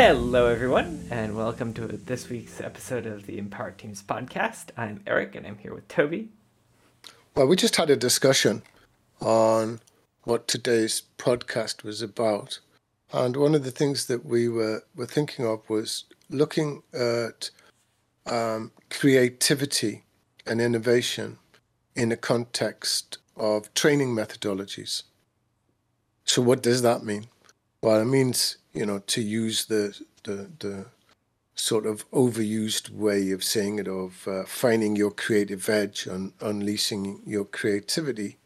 Hello, everyone, and welcome to this week's episode of the Empowered Teams podcast. I'm Eric, and I'm here with Toby. Well, we just had a discussion on what today's podcast was about. And one of the things that we were thinking of was looking at creativity and innovation in the context of training methodologies. So what does that mean? Well, it means, to use the sort of overused way of saying it, of finding your creative edge and unleashing your creativity.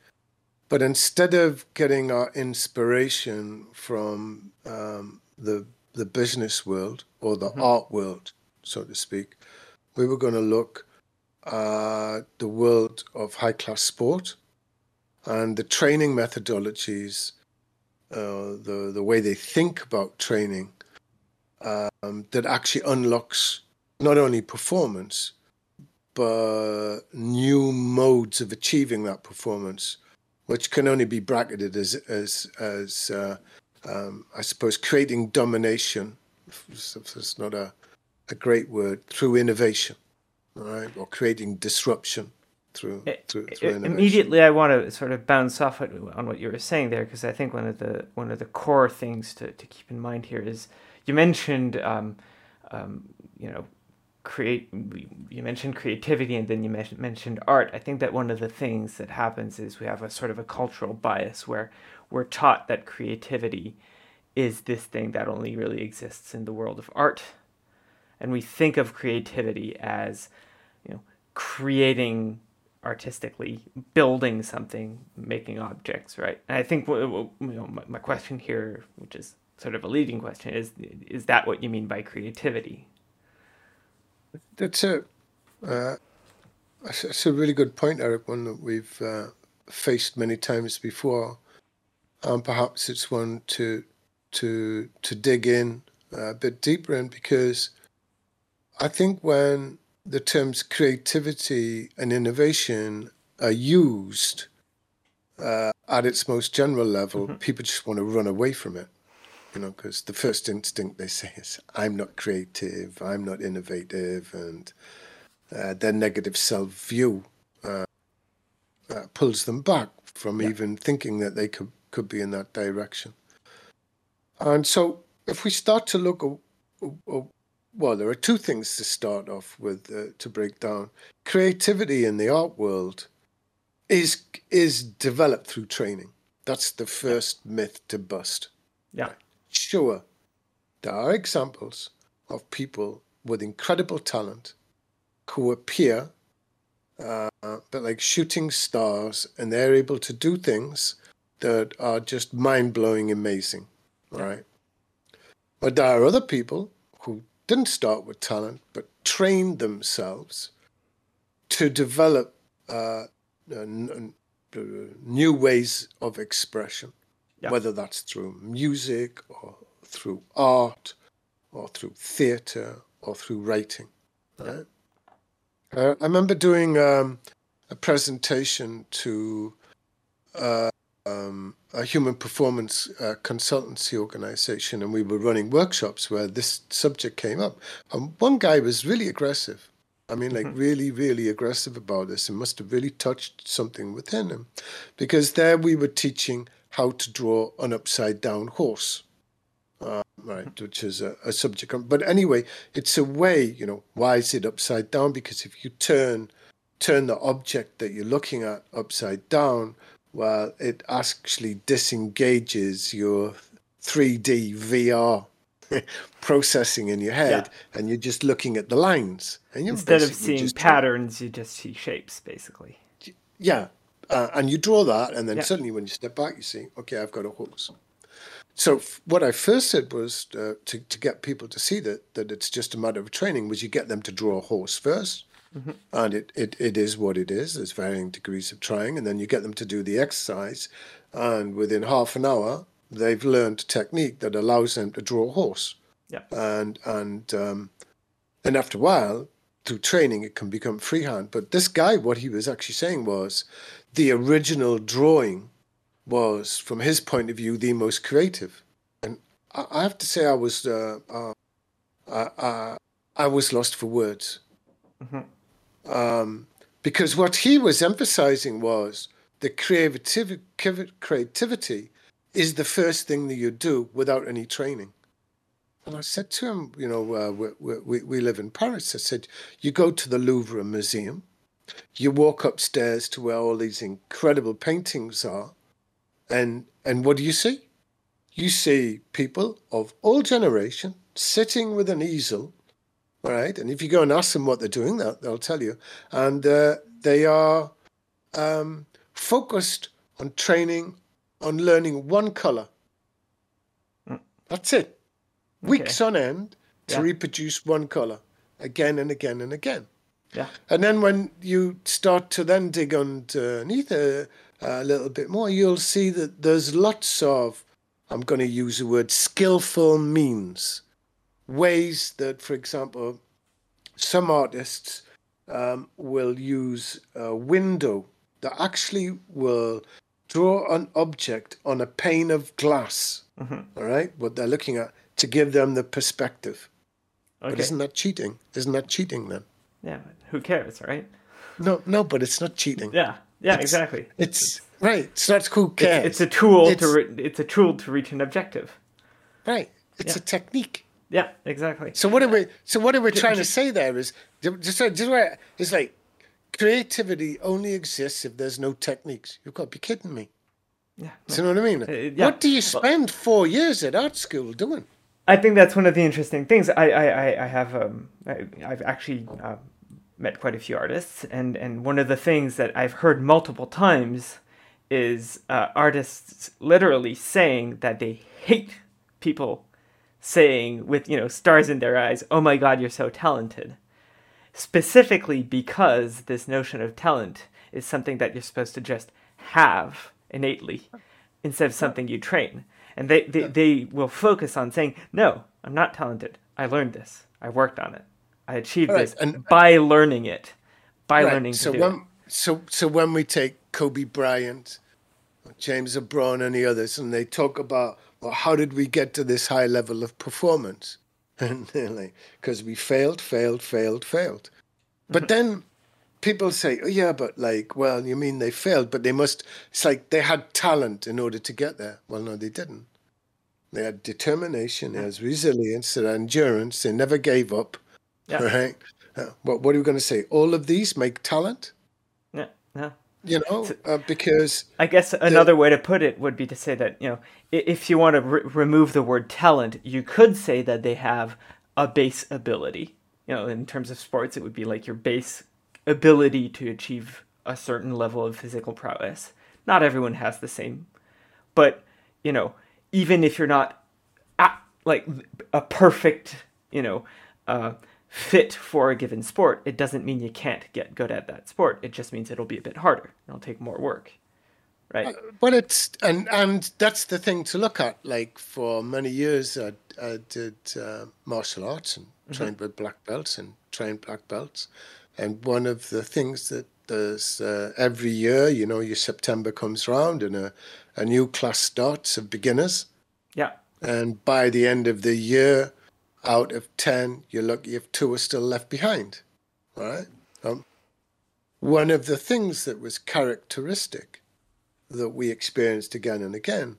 But instead of getting our inspiration from the business world or the art world, so to speak, we were going to look at the world of high-class sport and the training methodologies, the way they think about training that actually unlocks not only performance, but new modes of achieving that performance, which can only be bracketed as I suppose, creating domination, if it's not a great word, through innovation, right? Or creating disruption through innovation. Immediately, I want to sort of bounce off on what you were saying there, because I think one of the core things to keep in mind here is you mentioned you mentioned creativity, and then you mentioned art. I think that one of the things that happens is we have a sort of a cultural bias where we're taught that creativity is this thing that only really exists in the world of art, and we think of creativity as creating artistically, building something, making objects, right? And I think my question here, which is sort of a leading question, is that what you mean by creativity? That's a really good point, Eric, one that we've faced many times before. And perhaps it's one to dig in a bit deeper in, because I think when the terms creativity and innovation are used at its most general level, people just want to run away from it. Because the first instinct they say is, I'm not creative, I'm not innovative, and their negative self-view pulls them back from even thinking that they could be in that direction. And so if we start to look, well, there are two things to start off with, to break down. Creativity in the art world is developed through training. That's the first myth to bust. Yeah. Sure, there are examples of people with incredible talent who appear but like shooting stars, and they're able to do things that are just mind-blowing amazing, right? But there are other people who didn't start with talent but trained themselves to develop new ways of expression. Yeah. Whether that's through music or through art or through theatre or through writing. Right? Yeah. I remember doing a presentation to a human performance consultancy organisation, and we were running workshops where this subject came up. And one guy was really aggressive. I mean, really, really aggressive about this. It must have really touched something within him, because there we were teaching how to draw an upside-down horse, right? Which is a subject. But anyway, it's a way, why is it upside down? Because if you turn the object that you're looking at upside down, well, it actually disengages your 3D VR processing in your head, and you're just looking at the lines. And instead of seeing patterns, you just see shapes, basically. Yeah. And you draw that, and then suddenly when you step back, you see, okay, I've got a horse. So what I first said was to get people to see that it's just a matter of training, was you get them to draw a horse first, and it is what it is. There's varying degrees of trying, and then you get them to do the exercise, and within half an hour, they've learned technique that allows them to draw a horse. Yeah. And after a while, through training, it can become freehand. But this guy, what he was actually saying was, the original drawing was, from his point of view, the most creative. And I have to say, I was I was lost for words. Mm-hmm. Because what he was emphasizing was the creativity is the first thing that you do without any training. And I said to him, you know, we live in Paris. I said, you go to the Louvre Museum, you walk upstairs to where all these incredible paintings are, and what do you see? You see people of all generation sitting with an easel, right? And if you go and ask them what they're doing, they'll tell you. And they are focused on training, on learning one color. That's it. Weeks on end to reproduce one color again and again and again. Yeah. And then when you start to then dig underneath a little bit more, you'll see that there's lots of, I'm going to use the word, skillful means. Ways that, for example, some artists will use a window that actually will draw an object on a pane of glass, all right, what they're looking at, to give them the perspective. Okay. But isn't that cheating? Isn't that cheating then? Yeah, who cares, right? No, but it's not cheating. Yeah, it's, exactly. It's right. It's not who cares. It's a tool. It's a tool to reach an objective. Right. It's a technique. Yeah, exactly. So what are we trying to say there is just it's like creativity only exists if there's no techniques. You've got to be kidding me. Yeah. So you know what I mean? What do you spend 4 years at art school doing? I think that's one of the interesting things. I've actually met quite a few artists, and one of the things that I've heard multiple times is artists literally saying that they hate people saying with, you know, stars in their eyes, "Oh my God, you're so talented," specifically because this notion of talent is something that you're supposed to just have innately instead of something you train. And they will focus on saying, "No, I'm not talented. I learned this. I worked on it. I achieved this by learning it, by learning to do it." So when we take Kobe Bryant, James LeBron, and the others, and they talk about, well, how did we get to this high level of performance? And they're like, because we failed. But then people say, "Oh yeah, but like, well, you mean they failed, but they must, it's like they had talent in order to get there." Well, no, they didn't. They had determination, they had resilience, they had endurance, they never gave up, right? What are we going to say? All of these make talent? Yeah. You know, because... I guess another way to put it would be to say that, you know, if you want to remove the word talent, you could say that they have a base ability. You know, in terms of sports, it would be like your base ability to achieve a certain level of physical prowess. Not everyone has the same, but you know, even if you're not like a perfect, you know, fit for a given sport, it doesn't mean you can't get good at that sport. It just means it'll be a bit harder. It'll take more work, right? Well, it's and that's the thing to look at. Like for many years, I did martial arts and trained with black belts. And one of the things that there's every year, you know, your September comes round and a new class starts of beginners. Yeah. And by the end of the year, out of 10, you're lucky if 2 are still left behind. All right. One of the things that was characteristic that we experienced again and again,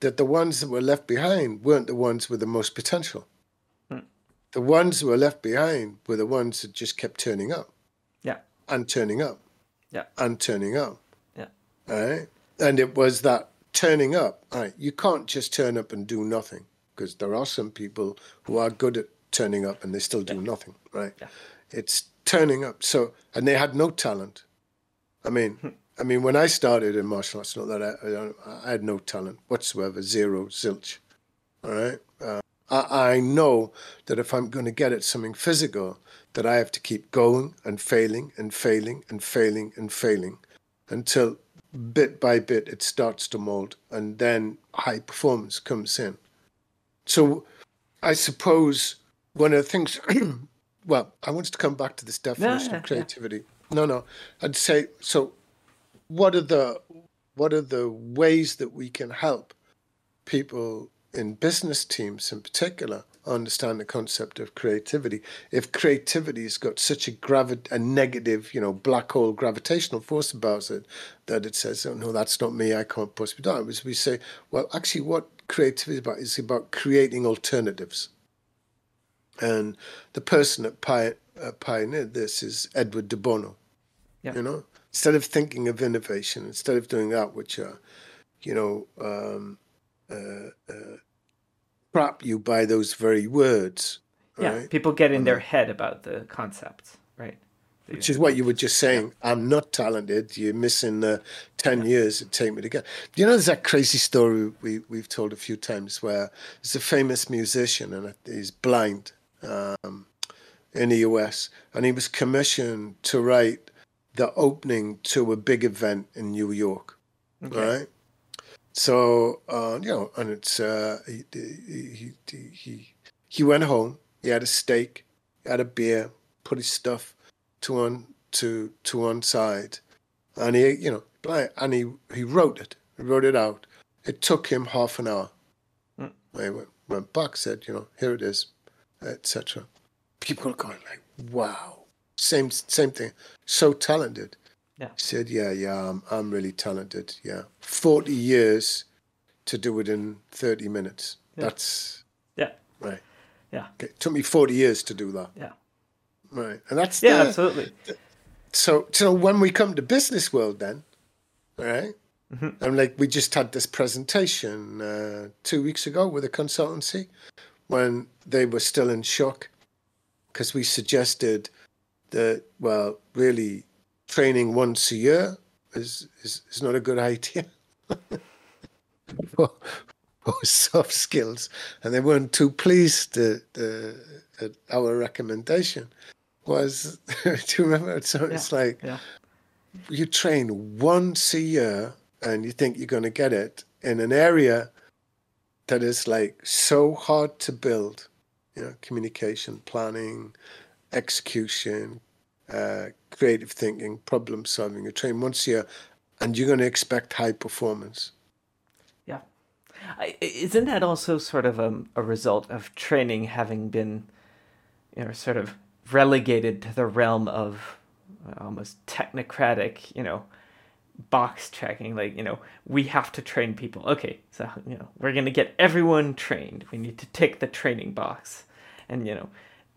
that the ones that were left behind weren't the ones with the most potential. The ones who were left behind were the ones that just kept turning up. Yeah. And turning up. Yeah. And turning up. Yeah. All right. And it was that turning up. All right. You can't just turn up and do nothing, because there are some people who are good at turning up and they still do nothing. Right. Yeah. It's turning up. So, and they had no talent. I mean, when I started in martial arts, not that I had no talent whatsoever, zero, zilch. All right. I know that if I'm going to get at something physical, that I have to keep going and failing until bit by bit it starts to mold, and then high performance comes in. So I suppose one of the things, well, I wanted to come back to this definition of creativity. No, I'd say, so what are the ways that we can help people in business teams in particular understand the concept of creativity. If creativity's got such a negative, black hole gravitational force about it that it says, oh no, that's not me, I can't possibly do it. We say, well, actually, what creativity is about creating alternatives. And the person that pioneered this is Edward de Bono. Yeah. Instead of thinking of innovation, instead of doing that, which are, trap you by those very words. Yeah, right? People get in their head about the concepts, right? Which is what you were just saying. Yeah. I'm not talented. You're missing 10 years it take me to get. There's that crazy story we've told a few times where there's a famous musician and he's blind in the US, and he was commissioned to write the opening to a big event in New York, okay. Right? So, and it's he went home. He had a steak, he had a beer, put his stuff to one side, and he, and he wrote it. He wrote it out. It took him half an hour. He went back, said, here it is, etc. People are going like, wow, same thing. So talented. Yeah. He said, I'm really talented. Yeah, 40 years to do it in 30 minutes. Yeah. That's right. Yeah, it took me 40 years to do that. Yeah, right, and that's absolutely. So when we come to business world, then, right? Mm-hmm. I'm like, we just had this presentation 2 weeks ago with a consultancy when they were still in shock because we suggested that really. Training once a year is not a good idea for soft skills, and they weren't too pleased at our recommendation. Was do you remember? So it's you train once a year, and you think you're going to get it in an area that is so hard to build, communication, planning, execution. Creative thinking, problem solving. You train once a year, and you're going to expect high performance. Yeah, isn't that also sort of a result of training having been, sort of relegated to the realm of almost technocratic, box checking? We have to train people. Okay, so we're going to get everyone trained. We need to tick the training box, and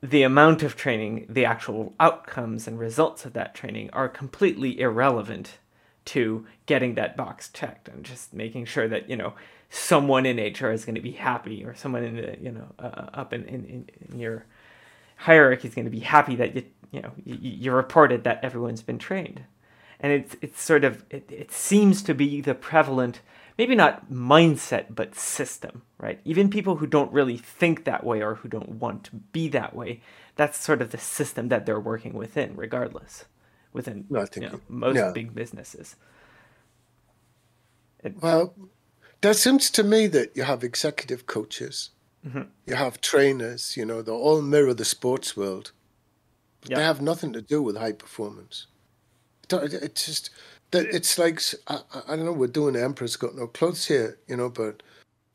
the amount of training, the actual outcomes and results of that training are completely irrelevant to getting that box checked and just making sure that, someone in HR is going to be happy, or someone in the, up in your hierarchy is going to be happy that you reported that everyone's been trained. And it's sort of, it seems to be the prevalent, maybe not mindset, but system, right? Even people who don't really think that way or who don't want to be that way, that's sort of the system that they're working within, regardless, most big businesses. That seems to me that you have executive coaches, mm-hmm. you have trainers, they all mirror the sports world. But they have nothing to do with high performance. It's just that it's like, I don't know, we're doing The Emperor's Got No Clothes here, but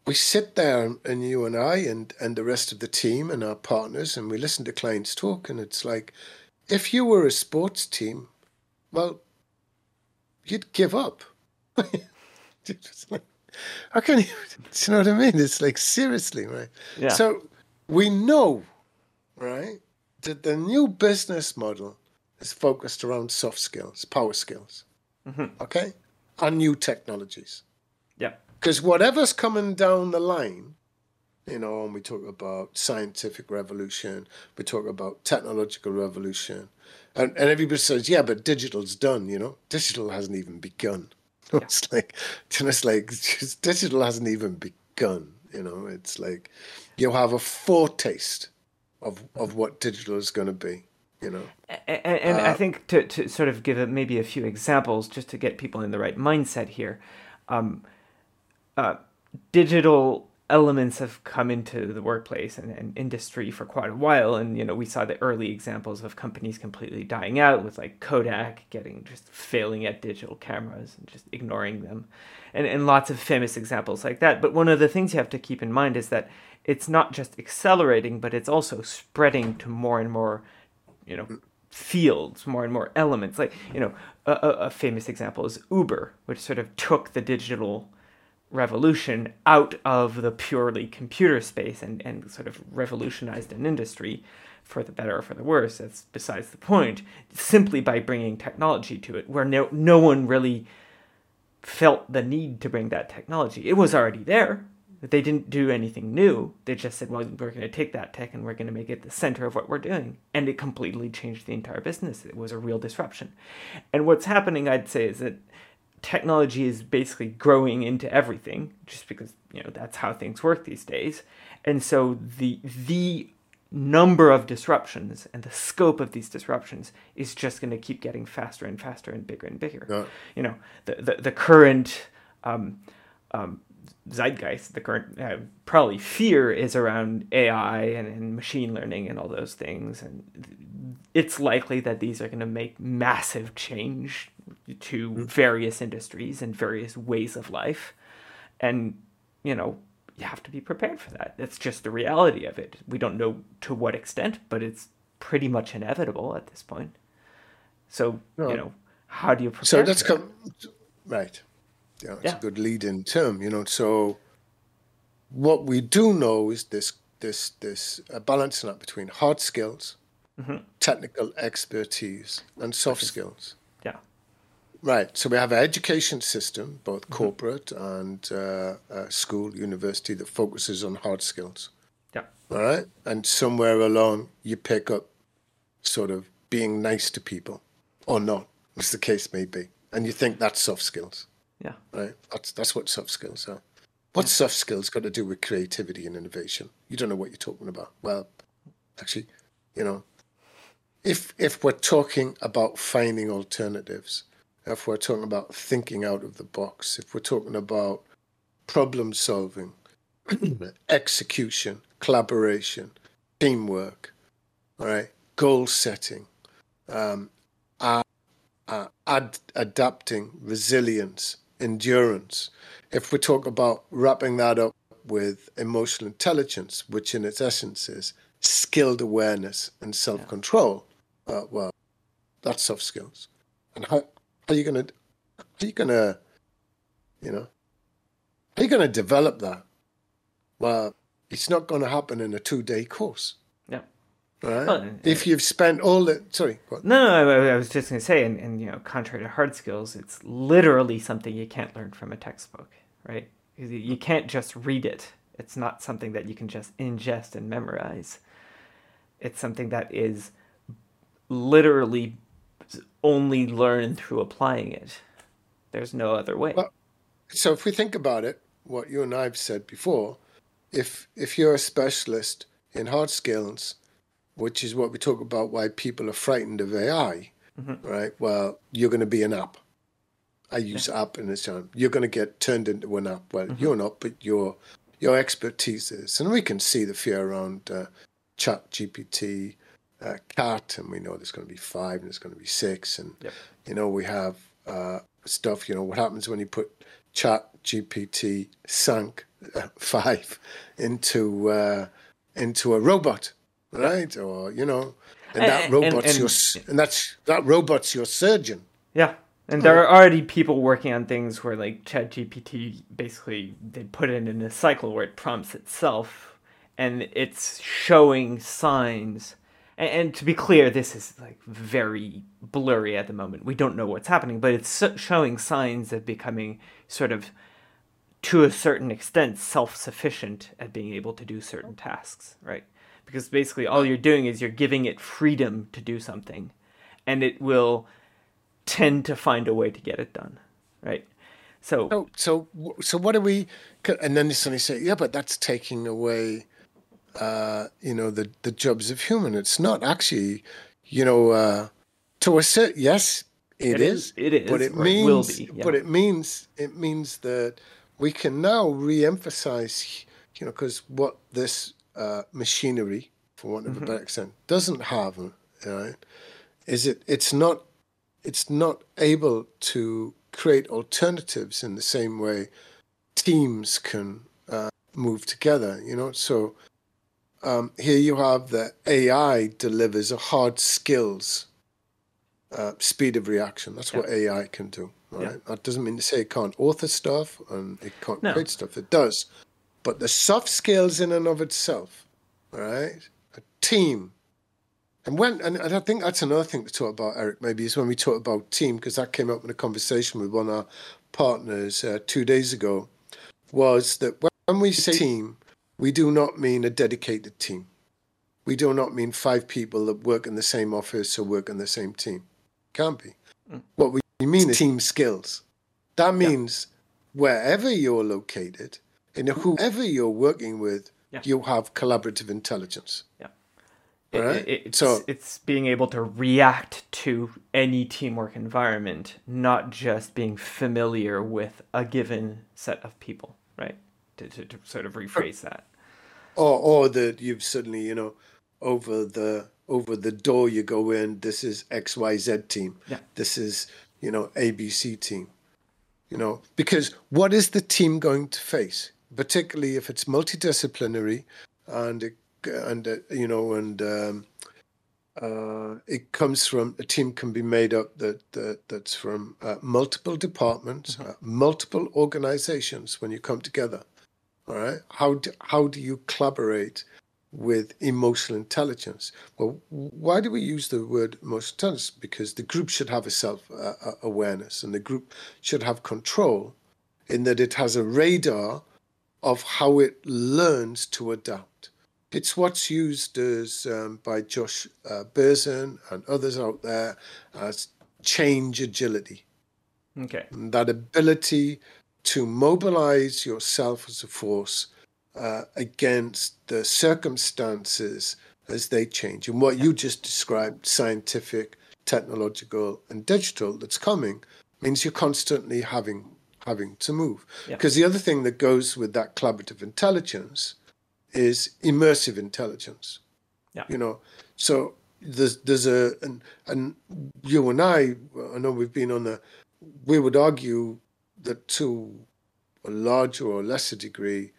we sit there and you and I and the rest of the team and our partners, and we listen to clients talk, and it's like, if you were a sports team, you'd give up. It's like, I can't even, do you know what I mean? It's like, seriously, right? Yeah. So we know, right, that the new business model is focused around soft skills, power skills, mm-hmm. okay, and new technologies. Yeah. Because whatever's coming down the line, and we talk about scientific revolution, we talk about technological revolution, and everybody says, yeah, but digital's done, Digital hasn't even begun. Yeah. Digital hasn't even begun, It's like you have a foretaste of what digital is going to be. And I think to sort of give maybe a few examples just to get people in the right mindset here, digital elements have come into the workplace and industry for quite a while. And, you know, we saw the early examples of companies completely dying out with like Kodak failing at digital cameras and just ignoring them, and lots of famous examples like that. But one of the things you have to keep in mind is that it's not just accelerating, but it's also spreading to more and more, you know, fields, more and more elements. Like, you know, a famous example is Uber, which sort of took the digital revolution out of the purely computer space and sort of revolutionized an industry for the better or for the worse. That's besides the point, simply by bringing technology to it, where no one really felt the need to bring that technology. It was already there. They didn't do anything new. They just said, well, we're going to take that tech and we're going to make it the center of what we're doing. And it completely changed the entire business. It was a real disruption. And what's happening, I'd say, is that technology is basically growing into everything, just because, you know, that's how things work these days. And so the number of disruptions and the scope of these disruptions is just going to keep getting faster and faster and bigger and bigger. Yeah. You know, the current zeitgeist, the current probably fear is around AI and machine learning and all those things. And it's likely that these are going to make massive change to various industries and various ways of life. And, you know, you have to be prepared for that. That's just the reality of it. We don't know to what extent, but it's pretty much inevitable at this point. So, you know, how do you prepare? So that's right. Yeah, it's a good lead-in term, you know. So what we do know is this balancing act between hard skills, technical expertise, and soft skills. Yeah. Right. So we have an education system, both corporate and school, university, that focuses on hard skills. Yeah. All right. And somewhere along, you pick up sort of being nice to people, or not, as the case may be. And you think that's soft skills. Yeah. Right. That's what soft skills are. What's soft skills got to do with creativity and innovation? You don't know what you're talking about. Well, actually, you know, if we're talking about finding alternatives, if we're talking about thinking out of the box, if we're talking about problem solving, execution, collaboration, teamwork, all right, goal setting, adapting, resilience, endurance. If we talk about wrapping that up with emotional intelligence, which in its essence is skilled awareness and self-control, well, that's soft skills. And how are you gonna develop that? Well, it's not going to happen in a 2-day course. Yeah. Right. Well, if you've spent all the... Sorry. What? No, I was just going to say, and you know, contrary to hard skills, it's literally something you can't learn from a textbook, right? You can't just read it. It's not something that you can just ingest and memorize. It's something that is literally only learned through applying it. There's no other way. Well, so if we think about it, what you and I have said before, if you're a specialist in hard skills, which is what we talk about why people are frightened of AI, right? Well, you're going to be an app. I use app in this term. You're going to get turned into an app. Well, you're not, but your expertise is. And we can see the fear around ChatGPT, CAT, and we know there's going to be 5 and there's going to be 6. And, you know, we have stuff, you know, what happens when you put ChatGPT sunk 5 into a robot? Right, or you know, that robot's your surgeon. Yeah, and there are already people working on things where, like ChatGPT, basically they put it in a cycle where it prompts itself, and it's showing signs. And to be clear, this is like very blurry at the moment. We don't know what's happening, but it's showing signs of becoming sort of, to a certain extent, self-sufficient at being able to do certain tasks. Right. Because basically all you're doing is you're giving it freedom to do something, and it will tend to find a way to get it done, right? So what do we? And then suddenly say, yeah, but that's taking away, you know, the jobs of human. It's not actually, you know, to a certain yes, it is. It is, but it means that we can now re-emphasize you know, because what this machinery, for want of a better extent, doesn't have, right, is it's not able to create alternatives in the same way teams can move together, you know. So here you have the AI delivers a hard skills, speed of reaction. That's what AI can do. Right? Yeah. That doesn't mean to say it can't author stuff and it can't create stuff. It does. But the soft skills in and of itself, right? A team. And I think that's another thing to talk about, Eric, maybe, is when we talk about team, because that came up in a conversation with one of our partners 2 days ago, was that when we say team, we do not mean a dedicated team. We do not mean five people that work in the same office or work in the same team. Can't be. What we mean is team skills. That means wherever you're located and whoever you're working with, you have collaborative intelligence. Yeah. Right? It's being able to react to any teamwork environment, not just being familiar with a given set of people, right? To sort of rephrase that. Or that you've suddenly, you know, over the door you go in, this is XYZ team. Yeah. This is, you know, ABC team. You know, because what is the team going to face? Particularly if it's multidisciplinary and it comes from a team can be made up that's from multiple departments, multiple organizations. When you come together, all right, how do you collaborate with emotional intelligence? Well, why do we use the word emotional intelligence? Because the group should have a self awareness, and the group should have control, in that it has a radar of how it learns to adapt. It's what's used as by Josh Bersin and others out there as change agility. Okay. And that ability to mobilize yourself as a force against the circumstances as they change. And what you just described, scientific, technological, and digital, that's coming, means you're constantly having to move. Because the other thing that goes with that collaborative intelligence is immersive intelligence, you know. So there's you and I know we've been we would argue that to a larger or lesser degree,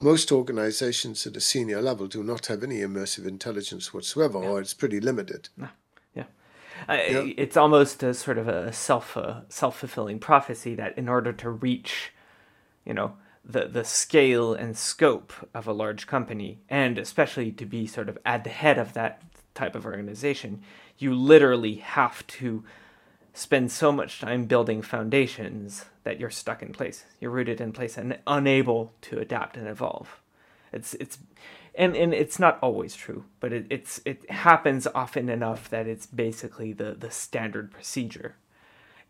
most organizations at a senior level do not have any immersive intelligence whatsoever, or it's pretty limited. It's almost a sort of a self-fulfilling prophecy that in order to reach, you know, the scale and scope of a large company, and especially to be sort of at the head of that type of organization, you literally have to spend so much time building foundations that you're stuck in place. You're rooted in place and unable to adapt and evolve. It's not always true, but it happens often enough that it's basically the standard procedure.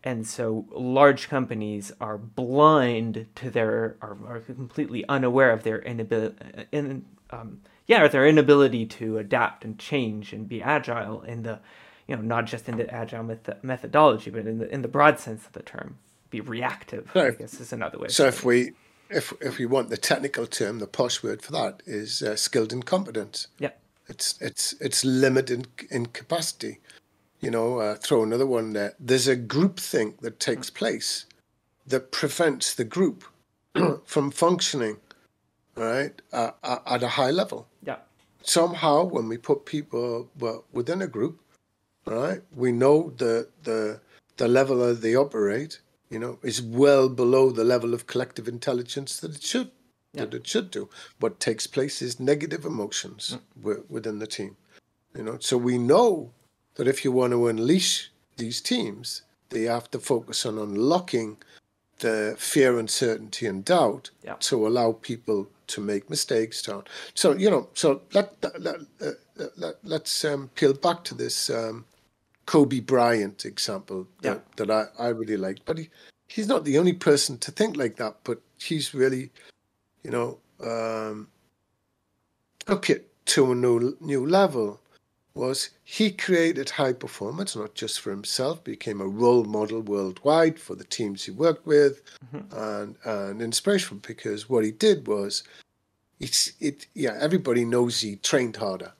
And so large companies are blind to are completely unaware of their inability to adapt and change and be agile in the, you know, not just in the agile methodology, but in the broad sense of the term, be reactive. So I guess is another way. So if we want the technical term, the posh word for that is skilled incompetence. Yeah, it's limited in capacity. You know, throw another one there. There's a groupthink that takes place that prevents the group from functioning, right, at a high level. Yeah. Somehow, when we put people within a group, right, we know the level that they operate, you know, is well below the level of collective intelligence that it should do. What takes place is negative emotions within the team, you know. So we know that if you want to unleash these teams, they have to focus on unlocking the fear, uncertainty, and doubt to allow people to make mistakes. So, you know, let's peel back to this Kobe Bryant example that I really liked. But he's not the only person to think like that, but he's really, you know, took it to a new level. Was he created high performance, not just for himself, became a role model worldwide for the teams he worked with and inspirational, because what he did was everybody knows he trained harder.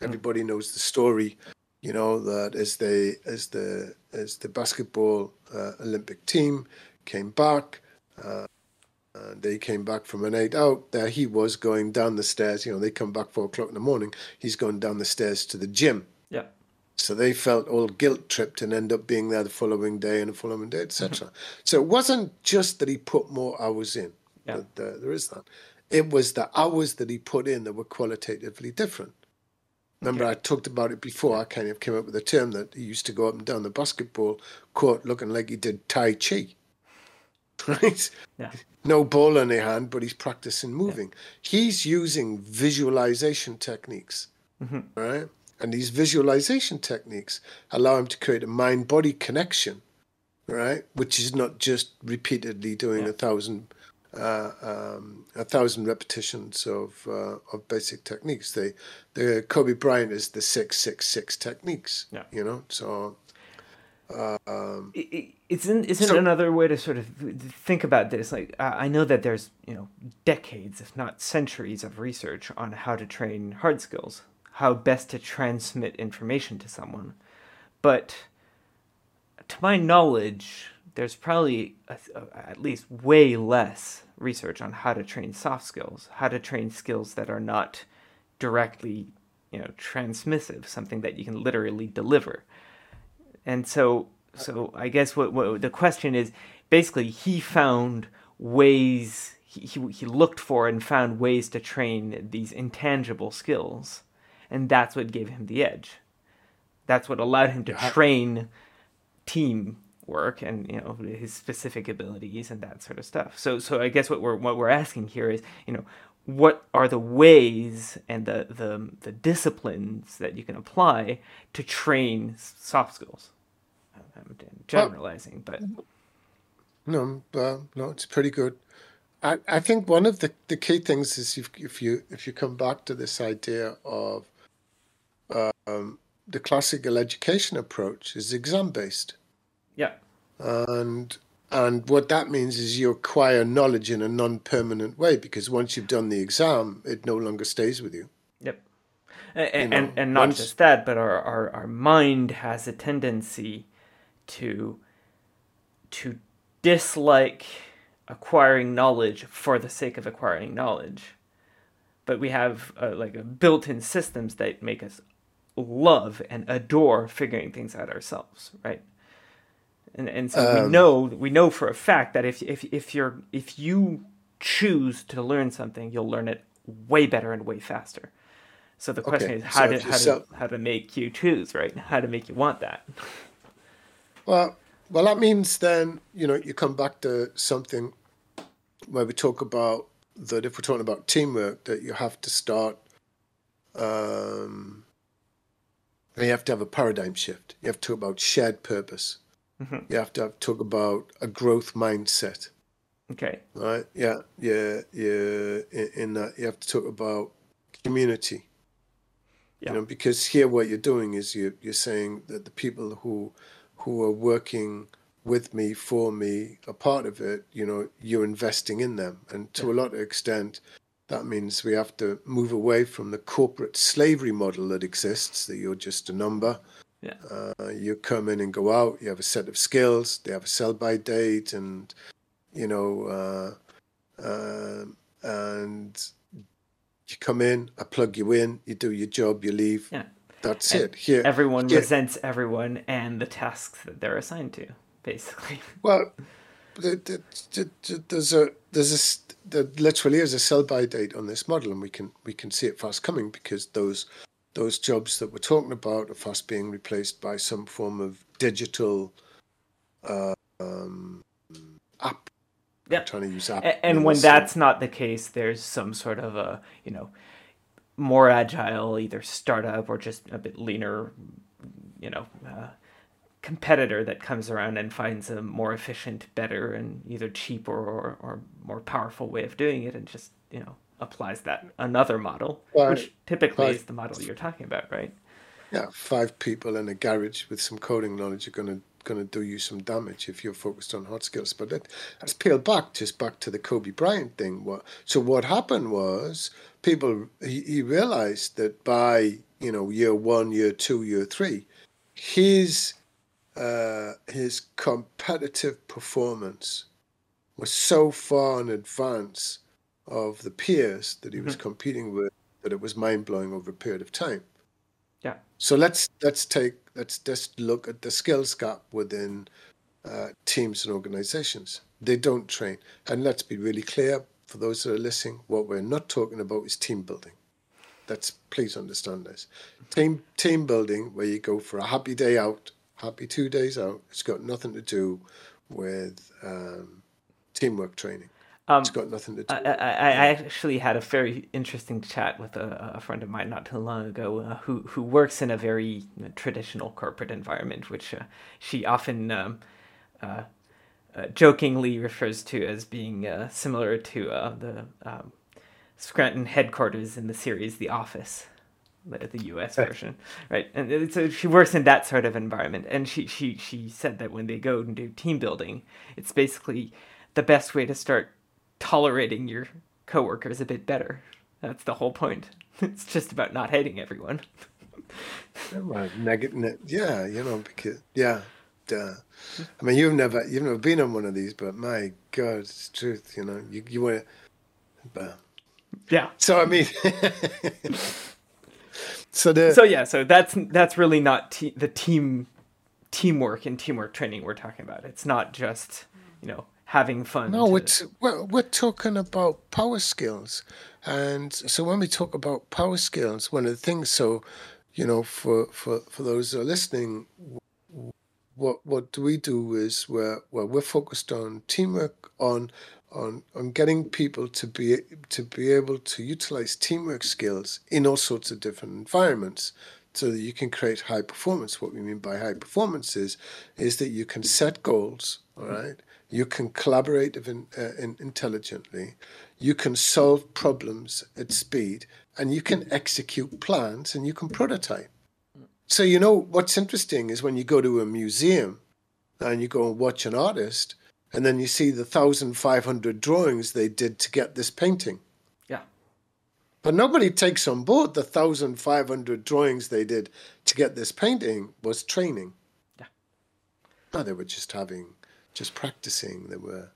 Everybody knows the story, you know, that as the basketball Olympic team came back, they came back from a night out, there he was going down the stairs. You know, they come back 4 o'clock in the morning. He's going down the stairs to the gym. Yeah. So they felt all guilt tripped and end up being there the following day and the following day, etc. So it wasn't just that he put more hours in. Yeah. There is that. It was the hours that he put in that were qualitatively different. Remember, okay. I talked about it before. I kind of came up with a term that he used to go up and down the basketball court looking like he did Tai Chi. Right? Yeah. No ball in his hand, but he's practicing moving. Yeah. He's using visualization techniques, right? And these visualization techniques allow him to create a mind-body connection, right? Which is not just repeatedly doing 1,000 repetitions of basic techniques. The Kobe Bryant is the 666 techniques. Yeah. You know, so. Isn't another way to sort of think about this? Like, I know that there's, you know, decades, if not centuries, of research on how to train hard skills, how best to transmit information to someone. But to my knowledge, there's probably at least way less research on how to train soft skills, how to train skills that are not directly, you know, transmissive, something that you can literally deliver. And so I guess what the question is, basically, he found ways, he looked for and found ways to train these intangible skills, and that's what gave him the edge. That's what allowed him to train teamwork and, you know, his specific abilities and that sort of stuff. So I guess what we're asking here is, you know, what are the ways and the disciplines that you can apply to train soft skills? I'm generalizing, but it's pretty good. I think one of the key things is if you come back to this idea of the classical education approach is exam-based. Yeah. And what that means is you acquire knowledge in a non-permanent way, because once you've done the exam, it no longer stays with you. Yep. And not just that, but our mind has a tendency to dislike acquiring knowledge for the sake of acquiring knowledge. But we have built-in systems that make us love and adore figuring things out ourselves, right? And so we know for a fact that if you choose to learn something, you'll learn it way better and way faster. So the question is how to make you choose, right? How to make you want that. Well, that means then, you know, you come back to something where we talk about that if we're talking about teamwork, that you have to start, you have to have a paradigm shift. You have to talk about shared purpose. Mm-hmm. You have to talk about a growth mindset. Okay. Right? Yeah. In that, you have to talk about community. Yeah. You know, because here what you're doing is you're saying that the people who are working with me, for me, a part of it, you know, you're investing in them. And to a lot of extent, that means we have to move away from the corporate slavery model that exists, that you're just a number. Yeah. You come in and go out, you have a set of skills, they have a sell-by date, and, you know, and you come in, I plug you in, you do your job, you leave. Yeah. That's and it. Here, everyone resents everyone and the tasks that they're assigned to, basically. Well, there literally is a sell-by date on this model, and we can see it fast coming, because those jobs that we're talking about are fast being replaced by some form of digital app. Yeah. I'm trying to use app. And when that's not the case, there's some sort of a, you know, more agile, either startup or just a bit leaner, you know, competitor that comes around and finds a more efficient, better, and either cheaper or more powerful way of doing it, and just, you know, applies that another model, which typically is the model you're talking about, right? Yeah, 5 people in a garage with some coding knowledge are going to going to do you some damage if you're focused on hard skills. But let's peel back, just back to the Kobe Bryant thing. So what happened was he realized that by, year one, year two, year three, his competitive performance was so far in advance of the peers that he was competing with that it was mind-blowing over a period of time. Yeah. So let's just look at the skills gap within teams and organizations. They don't train. And let's be really clear for those that are listening, what we're not talking about is team building. Please understand this. Team building, where you go for a happy day out, happy 2 days out, it's got nothing to do with teamwork training. It's got nothing to do with it. I actually had a very interesting chat with a friend of mine not too long ago who works in a very traditional corporate environment, which she often jokingly refers to as being similar to the Scranton headquarters in the series The Office, the U.S. version, right? And so she works in that sort of environment. And she said that when they go and do team building, it's basically the best way to start tolerating your coworkers a bit better. That's the whole point. It's just about not hating everyone. I mean, you've never been on one of these, but my God, it's truth. You want to. Yeah. So I mean, so that's really not the teamwork and teamwork training we're talking about. It's not just having fun. No, we're talking about power skills. And so when we talk about power skills, one of the things, for those who are listening, what do we do is we're focused on teamwork, on getting people to be able to utilize teamwork skills in all sorts of different environments, so that you can create high performance. What we mean by high performance is that you can set goals, all right? You can collaborate intelligently, you can solve problems at speed, and you can execute plans, and you can prototype. So what's interesting is when you go to a museum and you go and watch an artist, and then you see the 1,500 drawings they did to get this painting. Yeah. But nobody takes on board the 1,500 drawings they did to get this painting was training. Yeah. No, they were just practicing. They were,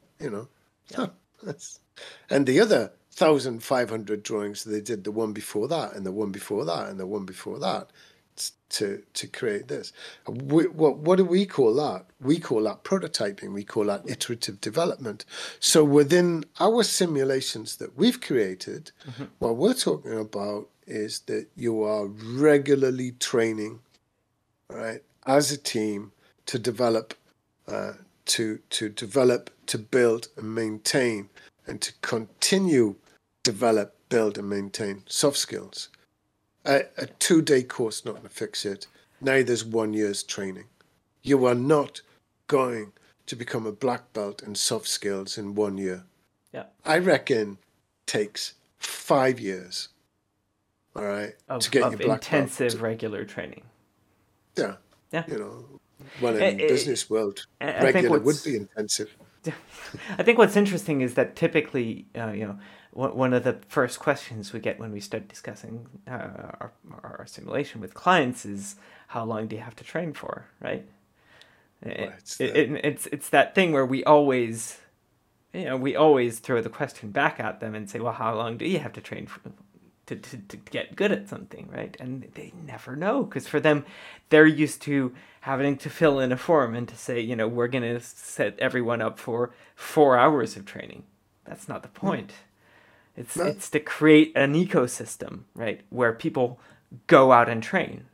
and the other 1,500 drawings they did, the one before that, and the one before that, and the one before that, to create this. What do we call that? We call that prototyping. We call that iterative development. So within our simulations that we've created, what we're talking about is that you are regularly training, right, as a team to develop. To build and maintain, and to continue develop, build and maintain soft skills. A 2-day course not going to fix it. Neither is 1 year's training. You are not going to become a black belt in soft skills in 1 year. Yeah, I reckon takes 5 years. All right, to get your black intensive belt. Regular training. Yeah. Yeah. Well, in the business world, regular would be intensive. I think what's interesting is that typically, one of the first questions we get when we start discussing our simulation with clients is, how long do you have to train for, right? It's that thing where we always throw the question back at them and say, well, how long do you have to train for? To get good at something, right? And they never know, because for them, they're used to having to fill in a form and to say, we're going to set everyone up for 4 hours of training. That's not the point. It's to create an ecosystem, right, where people go out and train.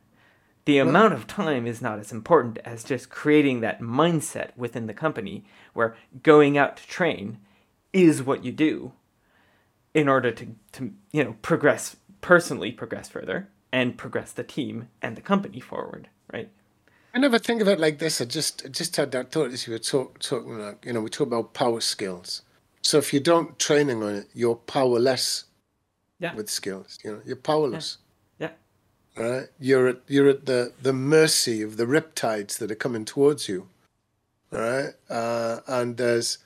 The amount of time is not as important as just creating that mindset within the company where going out to train is what you do in order to progress further and progress the team and the company forward, right? I never think of it like this. I just had that thought as you were talking about, we talk about power skills. So if you don't training on it, you're powerless with skills. You're powerless. Yeah. All right? You're at the mercy of the riptides that are coming towards you. All right. And there's,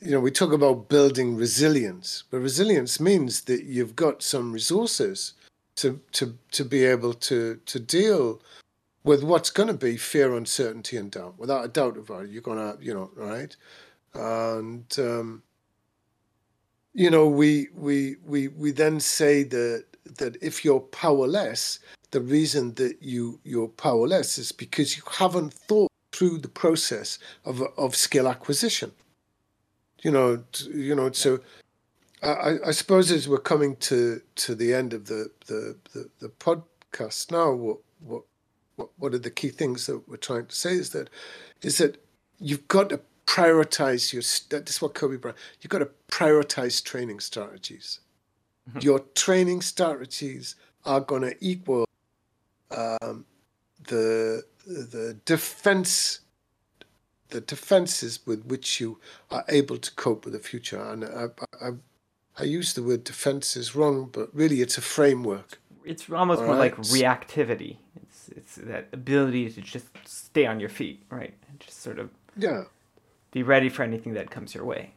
you know, we talk about building resilience, but resilience means that you've got some resources to be able to deal with what's going to be fear, uncertainty, and doubt. Without a doubt about it, you're going to, you know, right? And, you know, we then say that if you're powerless, the reason that you're powerless is because you haven't thought through the process of skill acquisition. You know. So I suppose as we're coming to the end of the podcast now, what are the key things that we're trying to say is that you've got to prioritize your. That's what Kobe Bryant. You've got to prioritize training strategies. Mm-hmm. Your training strategies are going to equal the defenses with which you are able to cope with the future. And I use the word defenses wrong, but really it's a framework. It's almost more like reactivity. It's that ability to just stay on your feet, right? And just sort of be ready for anything that comes your way.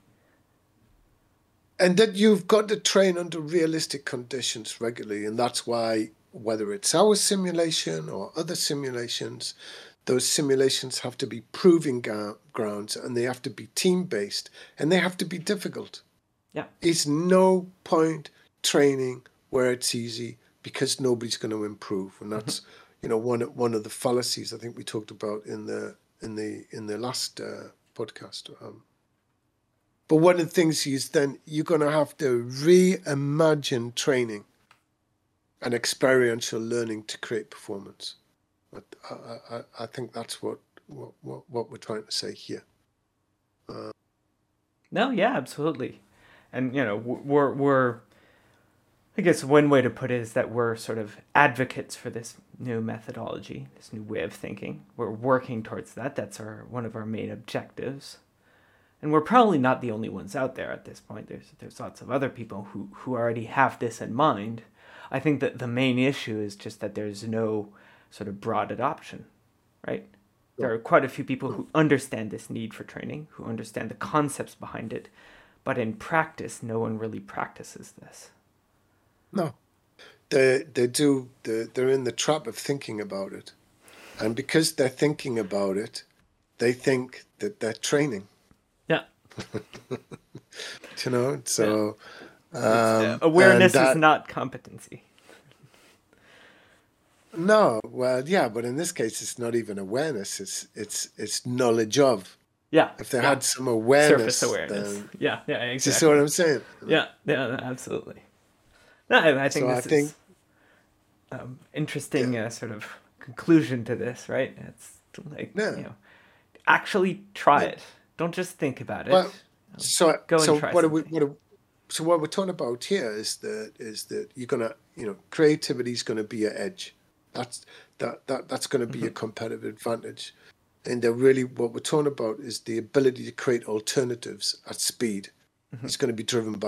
And that you've got to train under realistic conditions regularly. And that's why, whether it's our simulation or other simulations, those simulations have to be proving grounds, and they have to be team-based, and they have to be difficult. Yeah. It's no point training where it's easy, because nobody's going to improve. And that's, you know, one of the fallacies I think we talked about in the last podcast. But one of the things is then you're going to have to reimagine training and experiential learning to create performance. I think that's what we're trying to say here. No, yeah, absolutely. And, you know, we're I guess one way to put it is that we're sort of advocates for this new methodology, this new way of thinking. We're working towards that. That's one of our main objectives. And we're probably not the only ones out there at this point. There's lots of other people who already have this in mind. I think that the main issue is just that there's no sort of broad adoption, right? There are quite a few people who understand this need for training, who understand the concepts behind it, but in practice, no one really practices this. No, they do. They're in the trap of thinking about it. And because they're thinking about it, they think that they're training. Yeah. You know, so... Yeah. Awareness is not competency. No, well, yeah, but in this case, it's not even awareness. It's knowledge of. Yeah. If they had some awareness, surface awareness. Then, yeah, exactly. You see what I'm saying? Yeah, absolutely. No, I think this is interesting sort of conclusion to this, right? It's like you know, actually try it. Don't just think about it. Well, So what we're talking about here is that you're gonna, you know, creativity is gonna be your edge. That's gonna be your competitive advantage. And really what we're talking about is the ability to create alternatives at speed. Mm-hmm. It's gonna be driven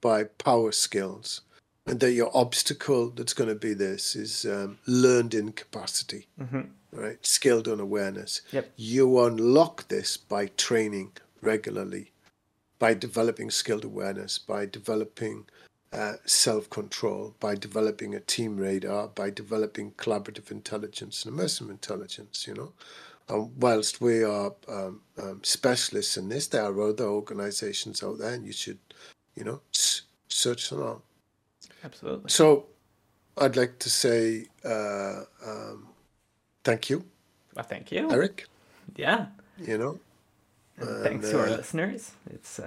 by power skills. And that your obstacle that's gonna be this is learned incapacity. Mm-hmm. Right? Skilled unawareness. Yep. You unlock this by training regularly, by developing skilled awareness, by developing self-control, by developing a team radar, by developing collaborative intelligence and immersive intelligence, you know. Whilst we are specialists in this, there are other organizations out there, and you should, you know, search them out. Absolutely. So I'd like to say thank you. Well, thank you. Eric. Yeah. You know. And thanks to our listeners. It's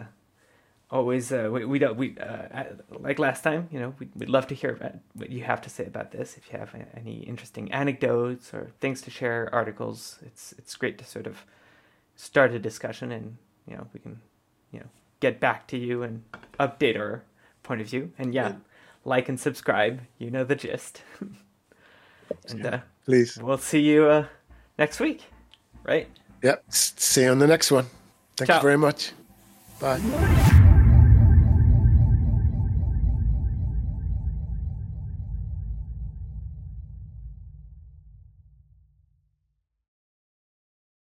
always like last time. You know, we'd love to hear about what you have to say about this. If you have any interesting anecdotes or things to share, articles, it's great to sort of start a discussion, and you know we can get back to you and update our point of view. And like and subscribe. You know the gist. And please, we'll see you next week, right? Yep. See you on the next one. Thank you very much. Bye.